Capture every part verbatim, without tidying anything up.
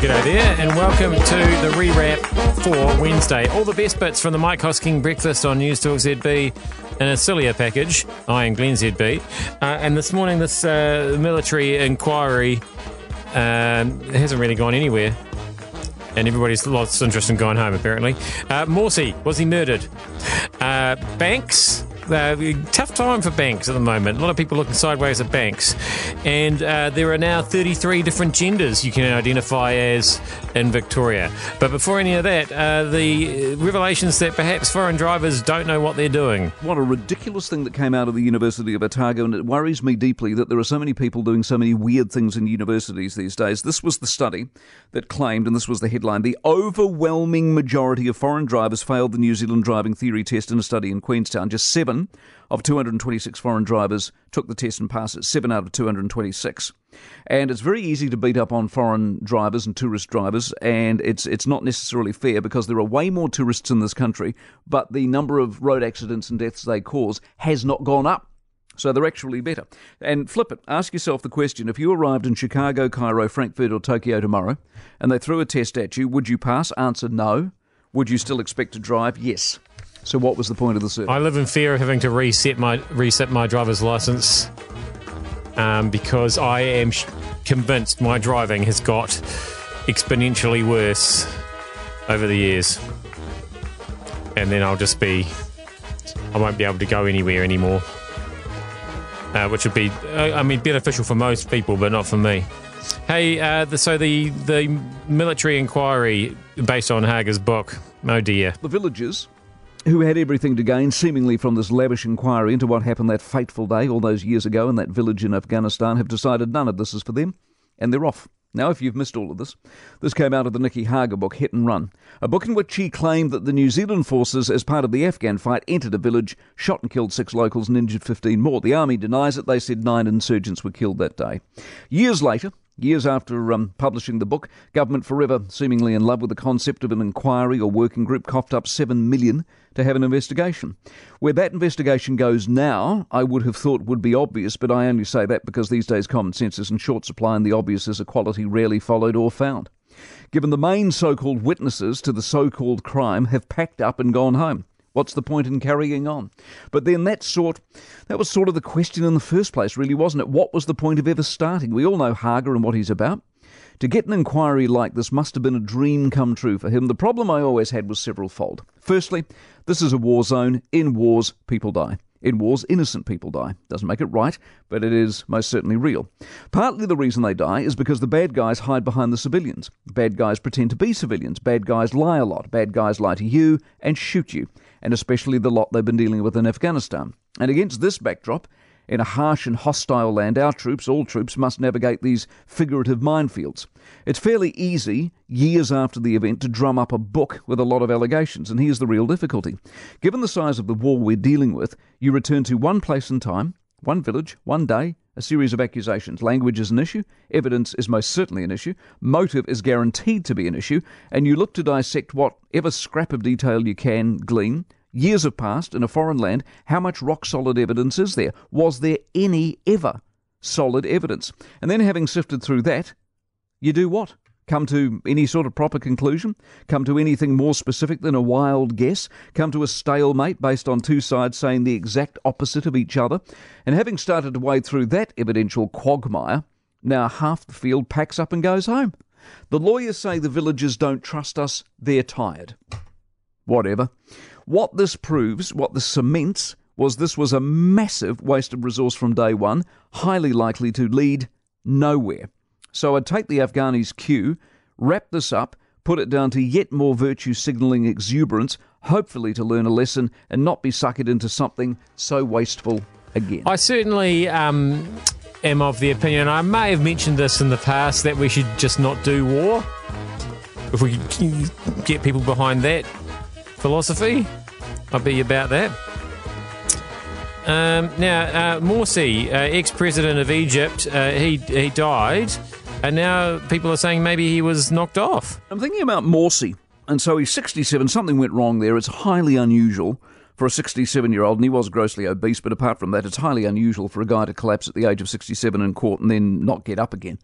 G'day there, and welcome to the re-wrap for Wednesday. All the best bits from the Mike Hosking Breakfast on News Talk Z B in a sillier package. I am Glenn Z B. Uh, and this morning, this uh, military inquiry uh, hasn't really gone anywhere. And everybody's lost interest in going home, apparently. Uh, Morsi, was he murdered? Uh, banks... Uh, tough time for banks at the moment. A lot of people looking sideways at banks. And uh, there are now thirty-three different genders you can identify as in Victoria. But before any of that, uh, the revelations that perhaps foreign drivers don't know what they're doing. What a ridiculous thing that came out of the University of Otago, and it worries me deeply that there are so many people doing so many weird things in universities these days. This was the study that claimed, and this was the headline, the overwhelming majority of foreign drivers failed the New Zealand driving theory test in a study in Queenstown. Just seven of two hundred twenty-six foreign drivers took the test and passed it, seven out of two hundred twenty-six. And it's very easy to beat up on foreign drivers and tourist drivers, and it's it's not necessarily fair because there are way more tourists in this country, but the number of road accidents and deaths they cause has not gone up. So they're actually better. And flip it. Ask yourself the question, if you arrived in Chicago, Cairo, Frankfurt or Tokyo tomorrow and they threw a test at you, would you pass? Answer, no. Would you still expect to drive? Yes. So what was the point of the survey? I live in fear of having to reset my reset my driver's licence um, because I am sh- convinced my driving has got exponentially worse over the years. And then I'll just be... I won't be able to go anywhere anymore. Uh, which would be, uh, I mean, beneficial for most people, but not for me. Hey, uh, the, so the the military inquiry based on Hager's book. Oh dear. The villagers... who had everything to gain, seemingly, from this lavish inquiry into what happened that fateful day all those years ago in that village in Afghanistan, have decided none of this is for them, and they're off. Now, if you've missed all of this, this came out of the Nicky Hager book, Hit and Run, a book in which she claimed that the New Zealand forces, as part of the Afghan fight, entered a village, shot and killed six locals and injured fifteen more. The army denies it. They said nine insurgents were killed that day. Years later... Years after um, publishing the book, government forever seemingly in love with the concept of an inquiry or working group coughed up seven million dollars to have an investigation. Where that investigation goes now, I would have thought would be obvious, but I only say that because these days common sense is in short supply and the obvious is a quality rarely followed or found. Given the main so-called witnesses to the so-called crime have packed up and gone home. What's the point in carrying on? But then that sort, that was sort of the question in the first place, really, wasn't it? What was the point of ever starting? We all know Hager and what he's about. To get an inquiry like this must have been a dream come true for him. The problem I always had was several-fold. Firstly, this is a war zone. In wars, people die. In wars, innocent people die. Doesn't make it right, but it is most certainly real. Partly the reason they die is because the bad guys hide behind the civilians. Bad guys pretend to be civilians. Bad guys lie a lot. Bad guys lie to you and shoot you, and especially the lot they've been dealing with in Afghanistan. And against this backdrop, in a harsh and hostile land, our troops, all troops, must navigate these figurative minefields. It's fairly easy, years after the event, to drum up a book with a lot of allegations, and here's the real difficulty. Given the size of the war we're dealing with, you return to one place and time, one village, one day, a series of accusations. Language is an issue, evidence is most certainly an issue, motive is guaranteed to be an issue, and you look to dissect whatever scrap of detail you can glean. Years have passed in a foreign land. How much rock-solid evidence is there? Was there any ever solid evidence? And then having sifted through that, you do what? Come to any sort of proper conclusion? Come to anything more specific than a wild guess? Come to a stalemate based on two sides saying the exact opposite of each other? And having started to wade through that evidential quagmire, now half the field packs up and goes home. The lawyers say the villagers don't trust us. They're tired. Whatever. What this proves, what this cements, was this was a massive waste of resource from day one, highly likely to lead nowhere. So I'd take the Afghani's cue, wrap this up, put it down to yet more virtue-signalling exuberance, hopefully to learn a lesson and not be suckered into something so wasteful again. I certainly um, am of the opinion, I may have mentioned this in the past, that we should just not do war, if we get people behind that philosophy. I'll be about that. Um, now, uh, Morsi, uh, ex-president of Egypt, uh, he he died, and now people are saying maybe he was knocked off. I'm thinking about Morsi, and so he's sixty-seven. Something went wrong there. It's highly unusual for a sixty-seven-year-old, and he was grossly obese, but apart from that, it's highly unusual for a guy to collapse at the age of sixty-seven in court and then not get up again.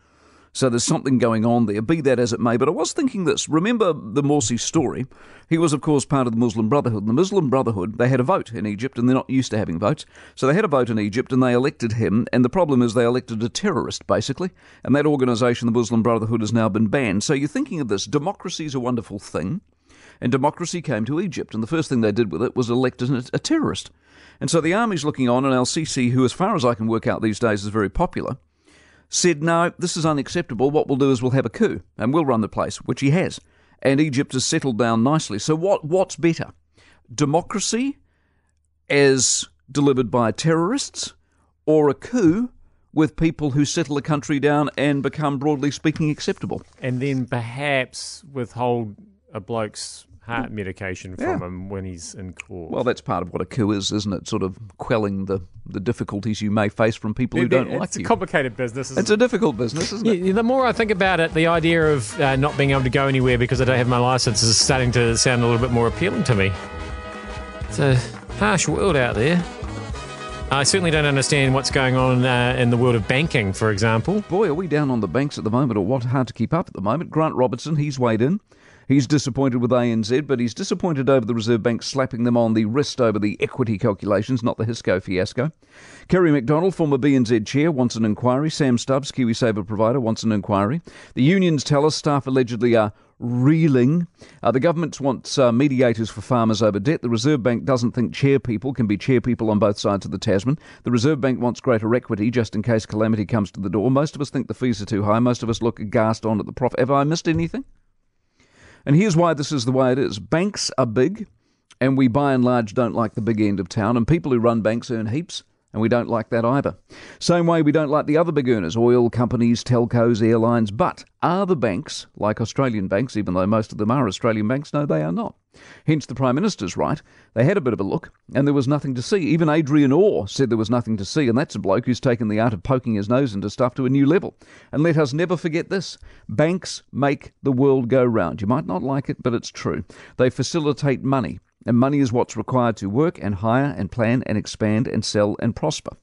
So there's something going on there, be that as it may. But I was thinking this. Remember the Morsi story? He was, of course, part of the Muslim Brotherhood. And the Muslim Brotherhood, they had a vote in Egypt, and they're not used to having votes. So they had a vote in Egypt, and they elected him. And the problem is they elected a terrorist, basically. And that organisation, the Muslim Brotherhood, has now been banned. So you're thinking of this. Democracy is a wonderful thing. And democracy came to Egypt, and the first thing they did with it was elect a, a terrorist. And so the army's looking on, and Al-Sisi, who as far as I can work out these days is very popular, said, no, this is unacceptable. What we'll do is we'll have a coup, and we'll run the place, which he has. And Egypt has settled down nicely. So what? what's better? Democracy as delivered by terrorists, or a coup with people who settle a country down and become, broadly speaking, acceptable? And then perhaps withhold a bloke's heart medication from yeah. him when he's in court. Well, that's part of what a coup is, isn't it? Sort of quelling the, the difficulties you may face from people who it, don't it, like you. It's a complicated business, isn't it? It's a difficult business, isn't it? Yeah, the more I think about it, the idea of uh, not being able to go anywhere because I don't have my licence is starting to sound a little bit more appealing to me. It's a harsh world out there. I certainly don't understand what's going on uh, in the world of banking, for example. Boy, are we down on the banks at the moment, or what? Hard to keep up at the moment. Grant Robertson, he's weighed in. He's disappointed with A N Z, but he's disappointed over the Reserve Bank slapping them on the wrist over the equity calculations, not the Hisco fiasco. Kerry McDonald, former B N Z chair, wants an inquiry. Sam Stubbs, KiwiSaver provider, wants an inquiry. The unions tell us staff allegedly are reeling. Uh, the government wants uh, mediators for farmers over debt. The Reserve Bank doesn't think chairpeople can be chairpeople on both sides of the Tasman. The Reserve Bank wants greater equity just in case calamity comes to the door. Most of us think the fees are too high. Most of us look aghast on at the profit. Have I missed anything? And here's why this is the way it is. Banks are big, and we by and large don't like the big end of town, and people who run banks earn heaps, and we don't like that either. Same way we don't like the other big earners, oil companies, telcos, airlines, but are the banks, like Australian banks, even though most of them are Australian banks? No, they are not. Hence the Prime Minister's right. They had a bit of a look, and there was nothing to see. Even Adrian Orr said there was nothing to see, and that's a bloke who's taken the art of poking his nose into stuff to a new level. And let us never forget this. Banks make the world go round. You might not like it, but it's true. They facilitate money, and money is what's required to work and hire and plan and expand and sell and prosper.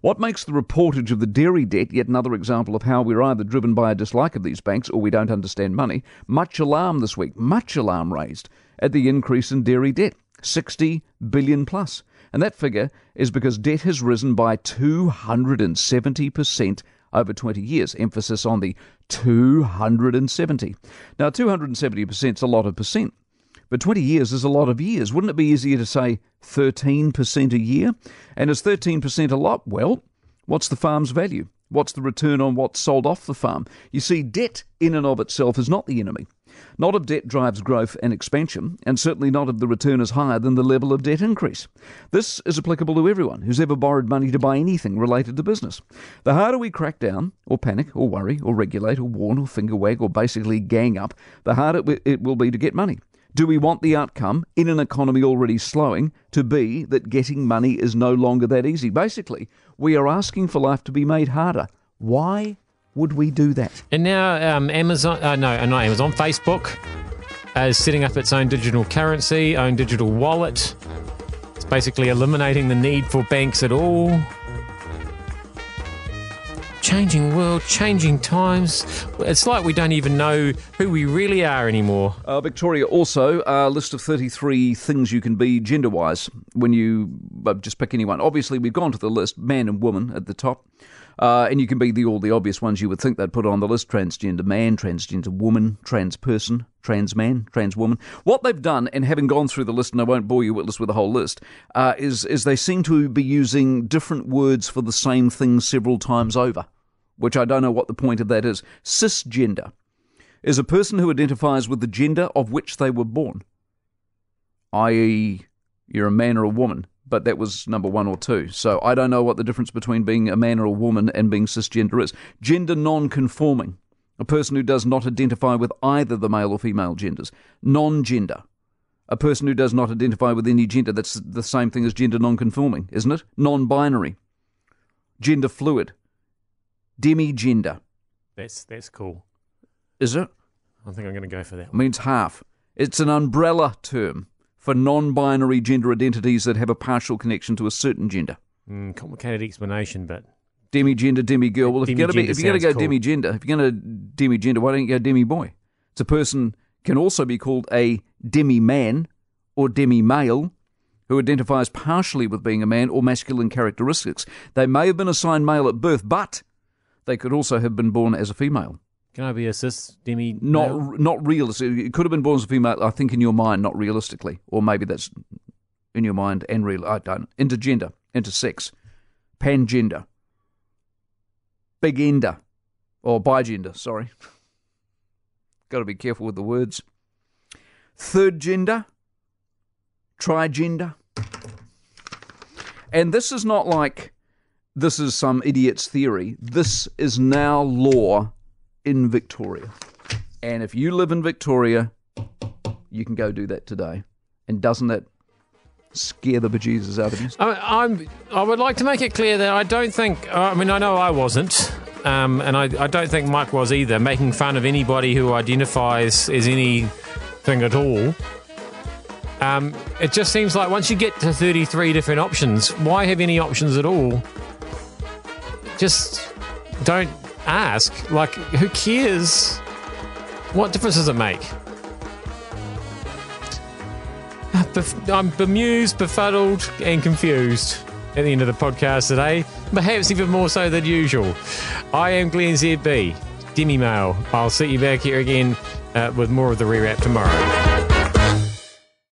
What makes the reportage of the dairy debt yet another example of how we're either driven by a dislike of these banks or we don't understand money? Much alarm this week, much alarm raised at the increase in dairy debt, sixty billion plus. And that figure is because debt has risen by two hundred seventy percent over twenty years. Emphasis on the two hundred seventy. Now, two hundred seventy percent is a lot of percent, but twenty years is a lot of years. Wouldn't it be easier to say thirteen percent a year? And is thirteen percent a lot? Well, what's the farm's value? What's the return on what's sold off the farm? You see, debt in and of itself is not the enemy. Not of debt drives growth and expansion, and certainly not if the return is higher than the level of debt increase. This is applicable to everyone who's ever borrowed money to buy anything related to business. The harder we crack down, or panic, or worry, or regulate, or warn, or finger wag, or basically gang up, the harder it will be to get money. Do we want the outcome, in an economy already slowing, to be that getting money is no longer that easy? Basically, we are asking for life to be made harder. Why would we do that? And now um, Amazon, uh, no, not Amazon, Facebook uh, is setting up its own digital currency, own digital wallet. It's basically eliminating the need for banks at all. Changing world, changing times. It's like we don't even know who we really are anymore. Uh, Victoria, also a list of thirty-three things you can be gender-wise when you uh, just pick anyone. Obviously, we've gone to the list, man and woman at the top. Uh, and you can be the all the obvious ones you would think they'd put on the list. Transgender man, transgender woman, trans person, trans man, trans woman. What they've done, and having gone through the list, and I won't bore you with the whole list, uh, is, is they seem to be using different words for the same thing several times over, which I don't know what the point of that is. Cisgender is a person who identifies with the gender of which they were born, that is you're a man or a woman. But that was number one or two. So I don't know what the difference between being a man or a woman and being cisgender is. Gender non-conforming, a person who does not identify with either the male or female genders. Non-gender, a person who does not identify with any gender. That's the same thing as gender non-conforming, isn't it? Non-binary, gender fluid, demigender. That's, that's cool. Is it? I think I'm going to go for that one. It means half. It's an umbrella term for non-binary gender identities that have a partial connection to a certain gender. Mm, complicated explanation, but Demi-gender, demi-girl. Well, if you're going to go cool. demi-gender, if you're going to demi-gender, why don't you go demi-boy? It's a person can also be called a demi-man or demi-male who identifies partially with being a man or masculine characteristics. They may have been assigned male at birth, but they could also have been born as a female. Can I be a cis demi? Not, not realistically. It could have been born as a female, I think, in your mind, not realistically. Or maybe that's in your mind and real. I don't. Intergender, intersex, pangender, big ender, or bigender, sorry. Got to be careful with the words. Third gender, trigender. And this is not like this is some idiot's theory. This is now law in Victoria. And if you live in Victoria, you can go do that today. And doesn't that scare the bejesus out of you? I, I'm, I would like to make it clear that I don't think, I mean, I know I wasn't, um, and I, I don't think Mike was either, making fun of anybody who identifies as anything at all. Um, it just seems like once you get to thirty-three different options, why have any options at all? Just don't ask. Like, who cares? What difference does it make? Bef- I'm bemused, befuddled, and confused at the end of the podcast today. Perhaps even more so than usual. I am Glenn Z B, Demi Male. I'll see you back here again uh, with more of the rewrap tomorrow.